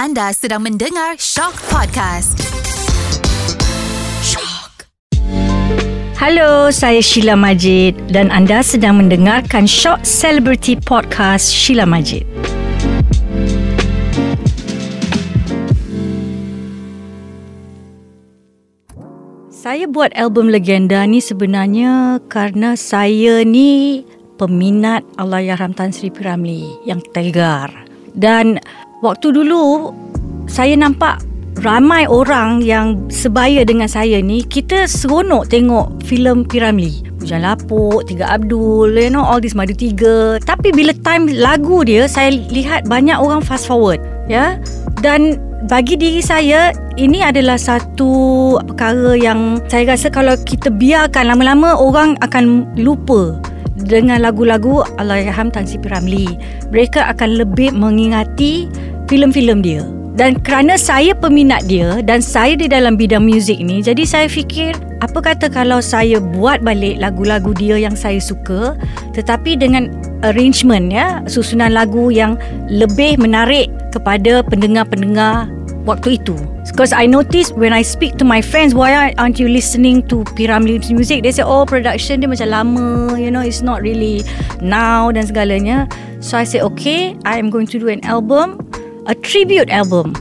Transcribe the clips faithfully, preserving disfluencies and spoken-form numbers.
Anda sedang mendengar Shock Podcast. Shock. Halo, saya Sheila Majid dan anda sedang mendengarkan Shock Celebrity Podcast Sheila Majid. Saya buat album Legenda ni sebenarnya karena saya ni peminat Allahyarham Tan Sri P. Ramlee yang tegar. Dan waktu dulu saya nampak ramai orang yang sebaya dengan saya ni, kita seronok tengok filem P. Ramlee, Bujang Lapuk, Tiga Abdul, you know, all this Madu Tiga. Tapi bila time lagu dia, saya lihat banyak orang fast forward, ya. Dan bagi diri saya, ini adalah satu perkara yang saya rasa kalau kita biarkan lama-lama, orang akan lupa dengan lagu-lagu Allahyarham Tan Sri P. Ramlee. Mereka akan lebih mengingati filem-filem dia. Dan kerana saya peminat dia dan saya di dalam bidang muzik ni, jadi saya fikir apa kata kalau saya buat balik lagu-lagu dia yang saya suka, tetapi dengan arrangement, ya, susunan lagu yang lebih menarik kepada pendengar-pendengar waktu itu. Because I noticed when I speak to my friends, why aren't you listening to P. Ramlee's music? They say, oh, production dia macam lama, you know, it's not really now dan segalanya. So I say, okay, I'm going to do an album, a tribute album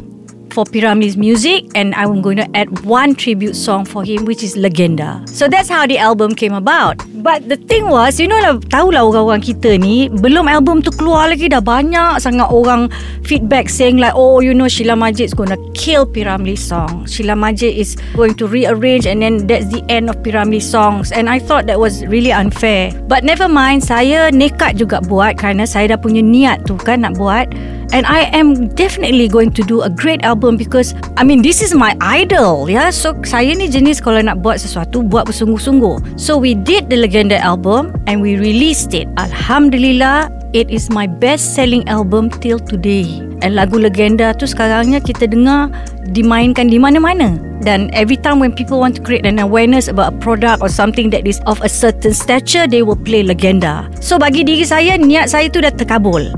for P. Ramlee's music, and I'm going to add one tribute song for him, which is Legenda. So that's how the album came about. But the thing was, you know lah, tahulah orang-orang kita ni, belum album tu keluar lagi, dah banyak sangat orang feedback saying like, oh, you know, Sheila Majid is going to kill P. Ramlee's song. Sheila Majid is going to rearrange and then that's the end of P. Ramlee's songs. And I thought that was really unfair. But never mind, saya nekat juga buat kerana saya dah punya niat tu kan nak buat. And I am definitely going to do a great album because, I mean, this is my idol, yeah. So, saya ni jenis kalau nak buat sesuatu, buat bersungguh-sungguh. So, we did the Legenda album and we released it. Alhamdulillah, it is my best-selling album till today. And lagu Legenda tu sekarangnya kita dengar dimainkan di mana-mana. Dan every time when people want to create an awareness about a product or something that is of a certain stature, they will play Legenda. So, bagi diri saya, niat saya tu dah terkabul.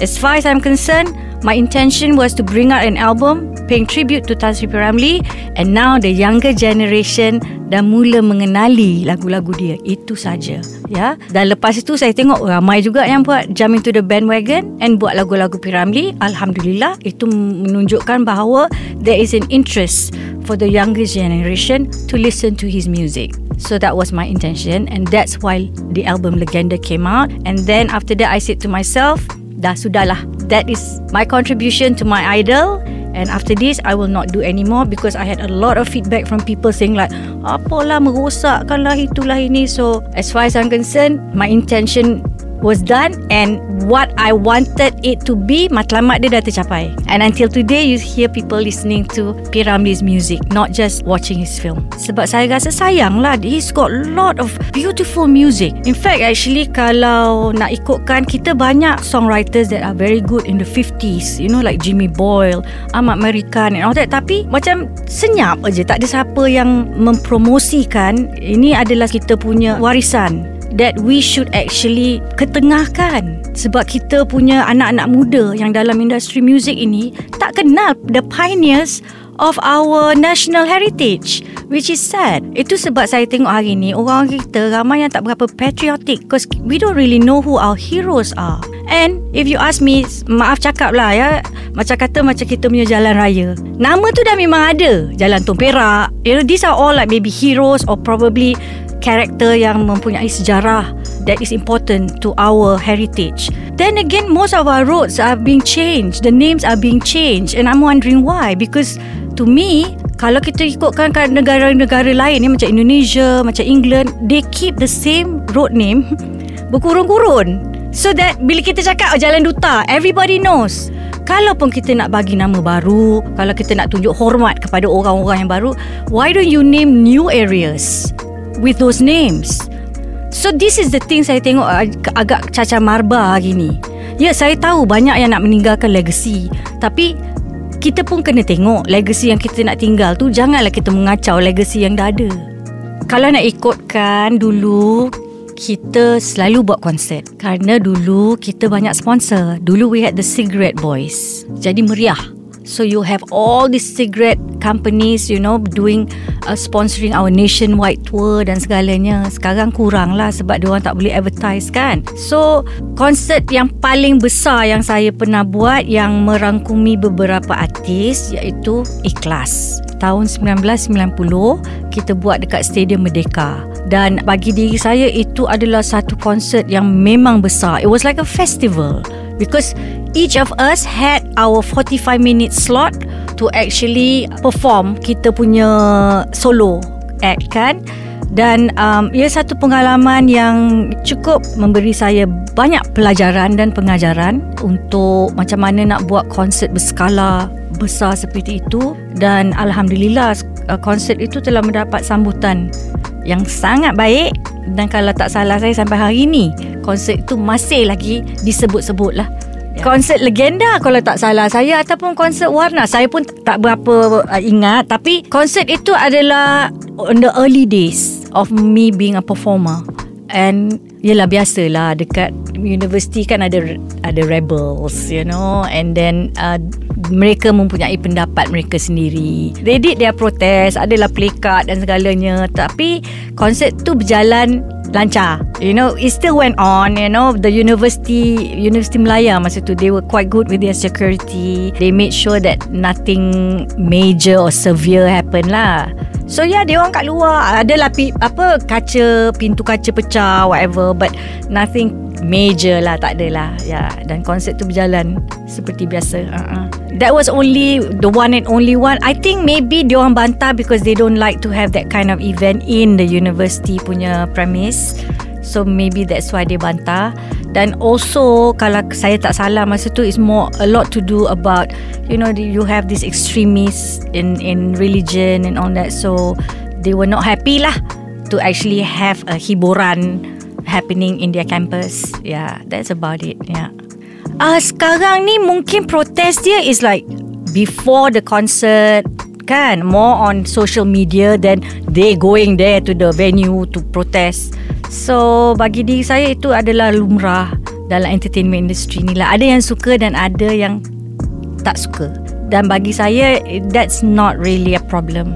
As far as I'm concerned, my intention was to bring out an album paying tribute to Tan Sri P. Ramlee, and now the younger generation dah mula mengenali lagu-lagu dia. Itu saja, ya. Dan lepas itu saya tengok ramai juga yang buat jump into the bandwagon and buat lagu-lagu P. Ramlee. Alhamdulillah, itu menunjukkan bahawa there is an interest for the younger generation to listen to his music. So that was my intention, and that's why the album Legenda came out. And then after that I said to myself, dah sudahlah, that is my contribution to my idol, and after this I will not do anymore because I had a lot of feedback from people saying like, apalah merosakkan lah itulah ini. So as far as I'm concerned, my intention was done, and what I wanted it to be, matlamat dia dah tercapai. And until today you hear people listening to P. Ramlee's music, not just watching his film. Sebab saya rasa sayang lah, he's got a lot of beautiful music. In fact, actually kalau nak ikutkan, kita banyak songwriters that are very good in the fifties, you know, like Jimmy Boyle, Amat Mariakan and all that. Tapi macam senyap aja, tak ada siapa yang mempromosikan. Ini adalah kita punya warisan that we should actually ketengahkan, sebab kita punya anak-anak muda yang dalam industri muzik ini tak kenal the pioneers of our national heritage, which is sad. Itu sebab saya tengok hari ni orang kita ramai yang tak berapa patriotic because we don't really know who our heroes are. And if you ask me, maaf cakap lah ya, macam kata macam kita punya jalan raya, nama tu dah memang ada, Jalan Tomperak, you know, these are all like maybe heroes or probably karakter yang mempunyai sejarah that is important to our heritage. Then again, most of our roads are being changed, the names are being changed, and I'm wondering why. Because to me, kalau kita ikutkan kat negara-negara lain ni, macam Indonesia, macam England, they keep the same road name berkurun-kurun, so that bila kita cakap, oh, Jalan Duta, everybody knows. Kalaupun kita nak bagi nama baru, kalau kita nak tunjuk hormat kepada orang-orang yang baru, why don't you name new areas with those names? So this is the thing saya tengok ag- agak cacar marbah hari ni. Ya, saya tahu banyak yang nak meninggalkan legacy, tapi kita pun kena tengok legacy yang kita nak tinggal tu, janganlah kita mengacau legacy yang dah ada. Kalau nak ikutkan, dulu kita selalu buat konsert kerana dulu kita banyak sponsor. Dulu we had the cigarette boys, jadi meriah. So you have all these cigarette companies, you know, doing uh, sponsoring our nationwide tour dan segalanya. Sekarang kurang lah sebab diorang tak boleh advertise kan. So konsert yang paling besar yang saya pernah buat yang merangkumi beberapa artis iaitu Ikhlas. Tahun sembilan belas sembilan puluh kita buat dekat Stadium Merdeka. Dan bagi diri saya itu adalah satu konsert yang memang besar. It was like a festival because each of us had our forty-five minute slot to actually perform kita punya solo act kan. Dan um, ia satu pengalaman yang cukup memberi saya banyak pelajaran dan pengajaran untuk macam mana nak buat konsert berskala besar seperti itu. Dan Alhamdulillah konsert itu telah mendapat sambutan yang sangat baik. Dan kalau tak salah saya sampai hari ini konsert itu masih lagi disebut-sebut lah. Konsert Legenda kalau tak salah saya, ataupun konsert Warna. Saya pun tak berapa uh, ingat. Tapi konsert itu adalah on the early days of me being a performer. And yelah biasalah dekat universiti kan ada ada rebels, you know. And then uh, mereka mempunyai pendapat mereka sendiri. They did their protest, adalah plakat dan segalanya. Tapi konsert tu berjalan lancar. You know, it still went on. You know, the university University Malaya masa tu, they were quite good with their security. They made sure that nothing major or severe happen lah. So yeah, dia orang kat luar adalah pi, apa kaca, pintu kaca pecah, whatever, but nothing major lah, tak adalah. Ya, yeah. Dan konsert tu berjalan seperti biasa. Uh-uh. That was only the one and only one. I think maybe dia orang bantah because they don't like to have that kind of event in the university punya premise. So maybe that's why dia bantah. Dan also kalau saya tak salah masa tu is more a lot to do about, you know, you have these extremists in in religion and all that. So they were not happy lah to actually have a hiburan happening in their campus. Yeah, that's about it. Yeah. Uh, sekarang ni mungkin protest dia is like before the concert kan, more on social media than they going there to the venue to protest. So bagi diri saya itu adalah lumrah dalam entertainment industry ni lah. Ada yang suka dan ada yang tak suka. Dan bagi saya that's not really a problem.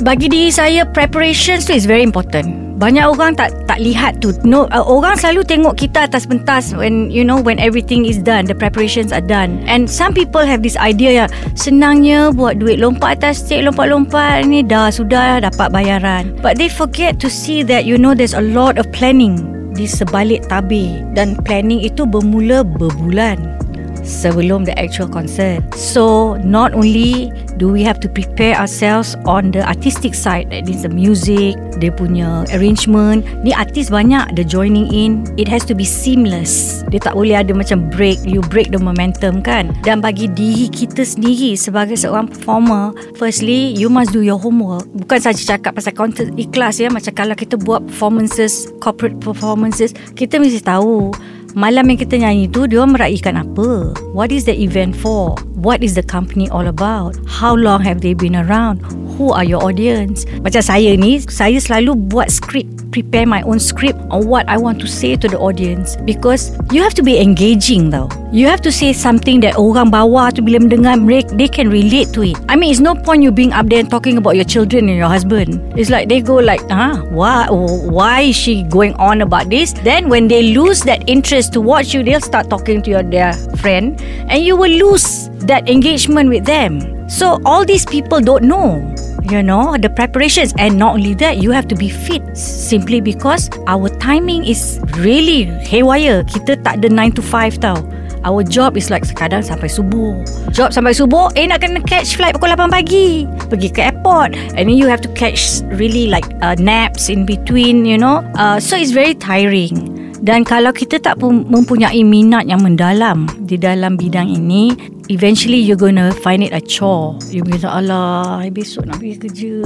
Bagi diri saya preparations tu is very important. Banyak orang tak tak lihat tu. No, uh, orang selalu tengok kita atas pentas when you know when everything is done, the preparations are done. And some people have this idea yang senangnya buat duit, lompat atas stage, lompat-lompat ni dah sudah dapat bayaran. But they forget to see that you know there's a lot of planning di sebalik tabir, dan planning itu bermula berbulan sebelum the actual concert. So not only do we have to prepare ourselves on the artistic side, that is the music, dia punya arrangement. Ni artis banyak, the joining in, it has to be seamless. Dia tak boleh ada macam break, you break the momentum kan. Dan bagi diri kita sendiri sebagai seorang performer, firstly you must do your homework. Bukan saja cakap pasal concert Ikhlas ya. Macam kalau kita buat performances, corporate performances, kita mesti tahu malam yang kita nyanyi tu dia meraihkan apa? What is the event for? What is the company all about? How long have they been around? Who are your audience? Macam saya ni, saya selalu buat skrip, prepare my own script on what I want to say to the audience, because you have to be engaging tau. You have to say something that orang bawah tu bila mendengar mereka, they can relate to it. I mean, it's no point you being up there and talking about your children and your husband. It's like they go like, huh? Why, why is she going on about this? Then when they lose that interest to watch you, they'll start talking to your their friend, and you will lose that engagement with them. So all these people don't know, you know, the preparations. And not only that, you have to be fit, simply because our timing is really haywire. Kita tak ada nine to five tau. Our job is like sekadar sampai subuh. Job sampai subuh, eh nak kena catch flight pukul lapan pagi. Pergi ke airport. And then you have to catch really like uh, naps in between, you know. Uh, so it's very tiring. Dan kalau kita tak mempunyai minat yang mendalam di dalam bidang ini, eventually you're going to find it a chore. You will say, alah, besok nak pergi kerja.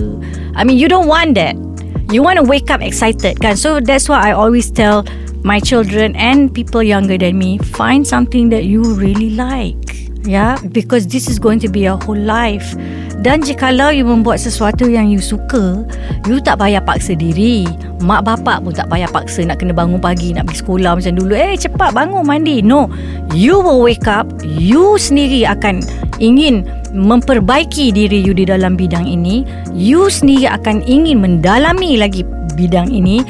I mean, you don't want that. You want to wake up excited kan. So that's why I always tell my children and people younger than me, find something that you really like. Yeah, because this is going to be your whole life. Dan jikalau you membuat sesuatu yang you suka, you tak payah paksa diri. Mak bapak pun tak payah paksa nak kena bangun pagi, nak pergi sekolah macam dulu. Eh, cepat bangun mandi. No, you will wake up. You sendiri akan ingin memperbaiki diri you di dalam bidang ini, you sendiri akan ingin mendalami lagi bidang ini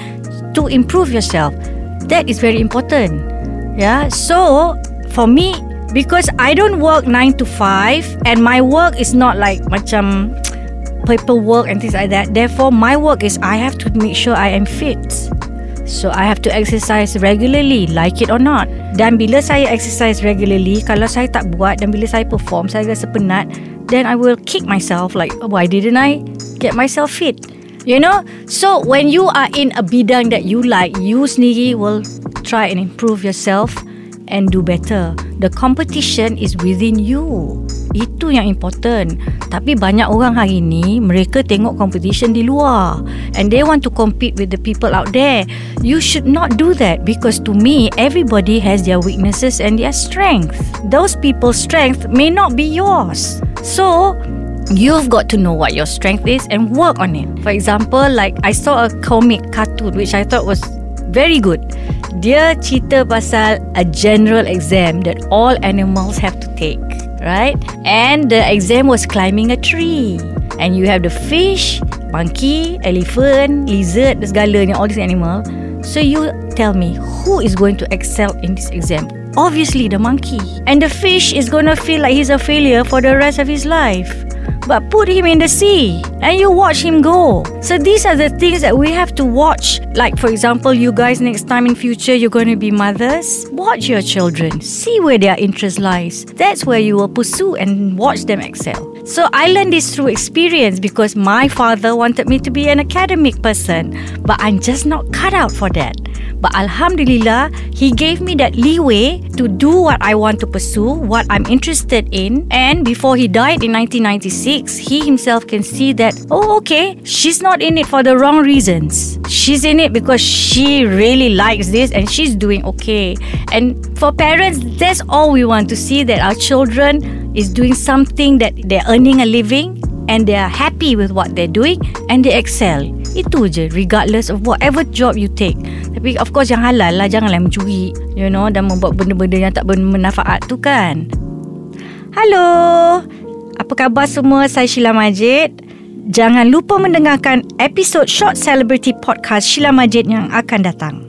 to improve yourself. That is very important. Yeah. So for me, because I don't work nine to five and my work is not like macam paperwork and things like that. Therefore, my work is I have to make sure I am fit. So I have to exercise regularly, like it or not. Dan bila saya exercise regularly, kalau saya tak buat dan bila saya perform, saya rasa penat, then I will kick myself like, why didn't I get myself fit? You know? So when you are in a bidang that you like, you sendiri will try and improve yourself and do better. The competition is within you. Itu yang important. Tapi banyak orang hari ni, mereka tengok competition di luar and they want to compete with the people out there. You should not do that, because to me, everybody has their weaknesses and their strength. Those people's strength may not be yours. So you've got to know what your strength is and work on it. For example, like I saw a comic cartoon which I thought was very good. Dia cerita pasal a general exam that all animals have to take, right? And the exam was climbing a tree. And you have the fish, monkey, elephant, lizard, segalanya, all these animal. So you tell me, who is going to excel in this exam? Obviously the monkey. And the fish is going to feel like he's a failure for the rest of his life. But put him in the sea and you watch him go. So these are the things that we have to watch. Like for example, you guys next time in future, you're going to be mothers. Watch your children. See where their interest lies. That's where you will pursue and watch them excel. So I learned this through experience, because my father wanted me to be an academic person. But I'm just not cut out for that. But Alhamdulillah, he gave me that leeway to do what I want to pursue, what I'm interested in. And before he died in nineteen ninety-six, he himself can see that, oh, okay, she's not in it for the wrong reasons. She's in it because she really likes this and she's doing okay. And for parents, that's all we want to see, that our children is doing something that they're earning a living and they are happy with what they're doing and they excel. Itu je, regardless of whatever job you take. Tapi of course yang halal lah, janganlah mencuri, you know, dan membuat benda-benda yang tak bermanfaat tu kan. Halo, apa khabar semua? Saya Sheila Majid. Jangan lupa mendengarkan episod Shock Celebrity Podcast Sheila Majid yang akan datang.